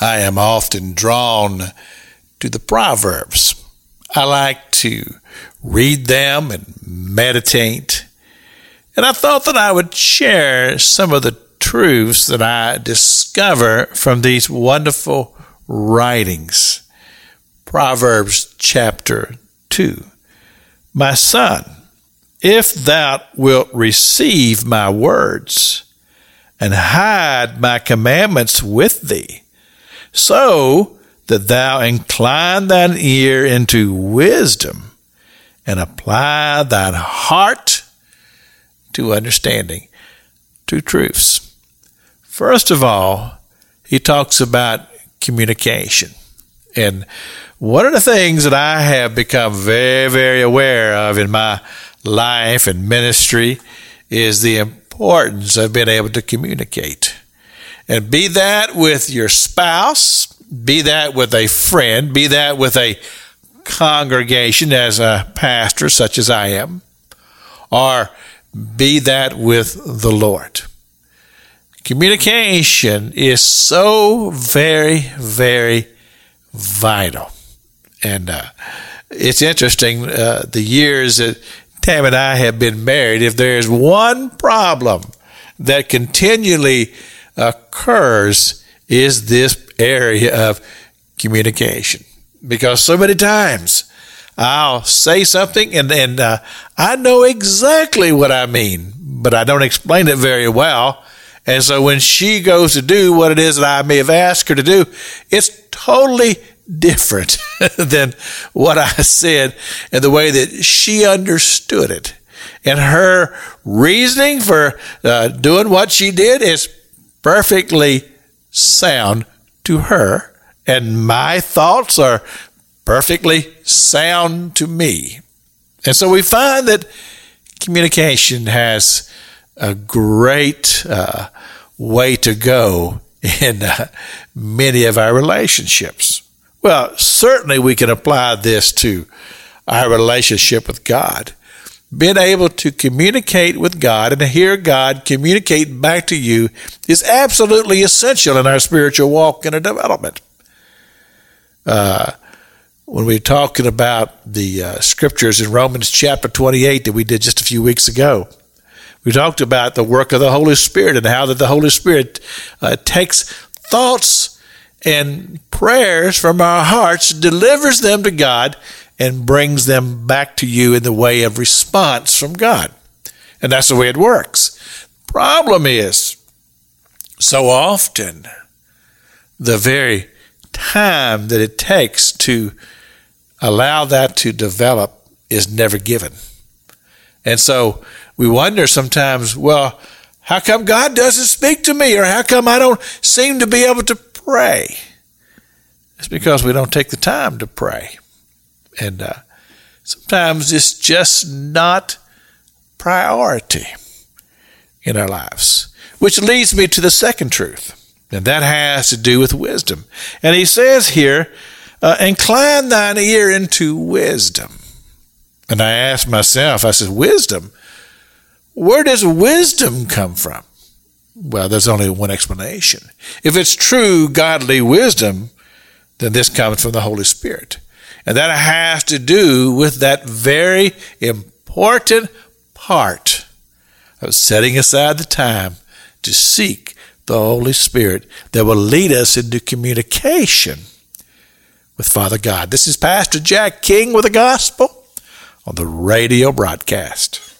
I am often drawn to the Proverbs. I like to read them and meditate. And I thought that I would share some of the truths that I discover from these wonderful writings. Proverbs chapter 2. My son, if thou wilt receive my words and hide my commandments with thee, so that thou incline thine ear into wisdom and apply thine heart to understanding. Two truths. First of all, he talks about communication. And one of the things that I have become very, very aware of in my life and ministry is the importance of being able to communicate. And be that with your spouse, be that with a friend, be that with a congregation as a pastor, such as I am, or be that with the Lord. Communication is so very, very vital. And it's interesting, the years that Tam and I have been married, if there is one problem that continually occurs, is this area of communication. Because so many times I'll say something and I know exactly what I mean, but I don't explain it very well. And so when she goes to do what it is that I may have asked her to do, it's totally different than what I said and the way that she understood it. And her reasoning for doing what she did is perfectly sound to her, and my thoughts are perfectly sound to me. And so we find that communication has a great way to go in many of our relationships. Well, certainly we can apply this to our relationship with God. Being able to communicate with God and to hear God communicate back to you is absolutely essential in our spiritual walk and our development. When we're talking about the scriptures in Romans chapter 28 that we did just a few weeks ago, we talked about the work of the Holy Spirit and how that the Holy Spirit takes thoughts and prayers from our hearts, delivers them to God, and brings them back to you in the way of response from God. And that's the way it works. Problem is, so often, the very time that it takes to allow that to develop is never given. And so we wonder sometimes, well, how come God doesn't speak to me? Or how come I don't seem to be able to pray? It's because we don't take the time to pray. And sometimes it's just not priority in our lives. Which leads me to the second truth. And that has to do with wisdom. And he says here, incline thine ear into wisdom. And I asked myself, I said, wisdom? Where does wisdom come from? Well, there's only one explanation. If it's true godly wisdom, then this comes from the Holy Spirit. And that has to do with that very important part of setting aside the time to seek the Holy Spirit that will lead us into communication with Father God. This is Pastor Jack King with the Gospel on the Radio Broadcast.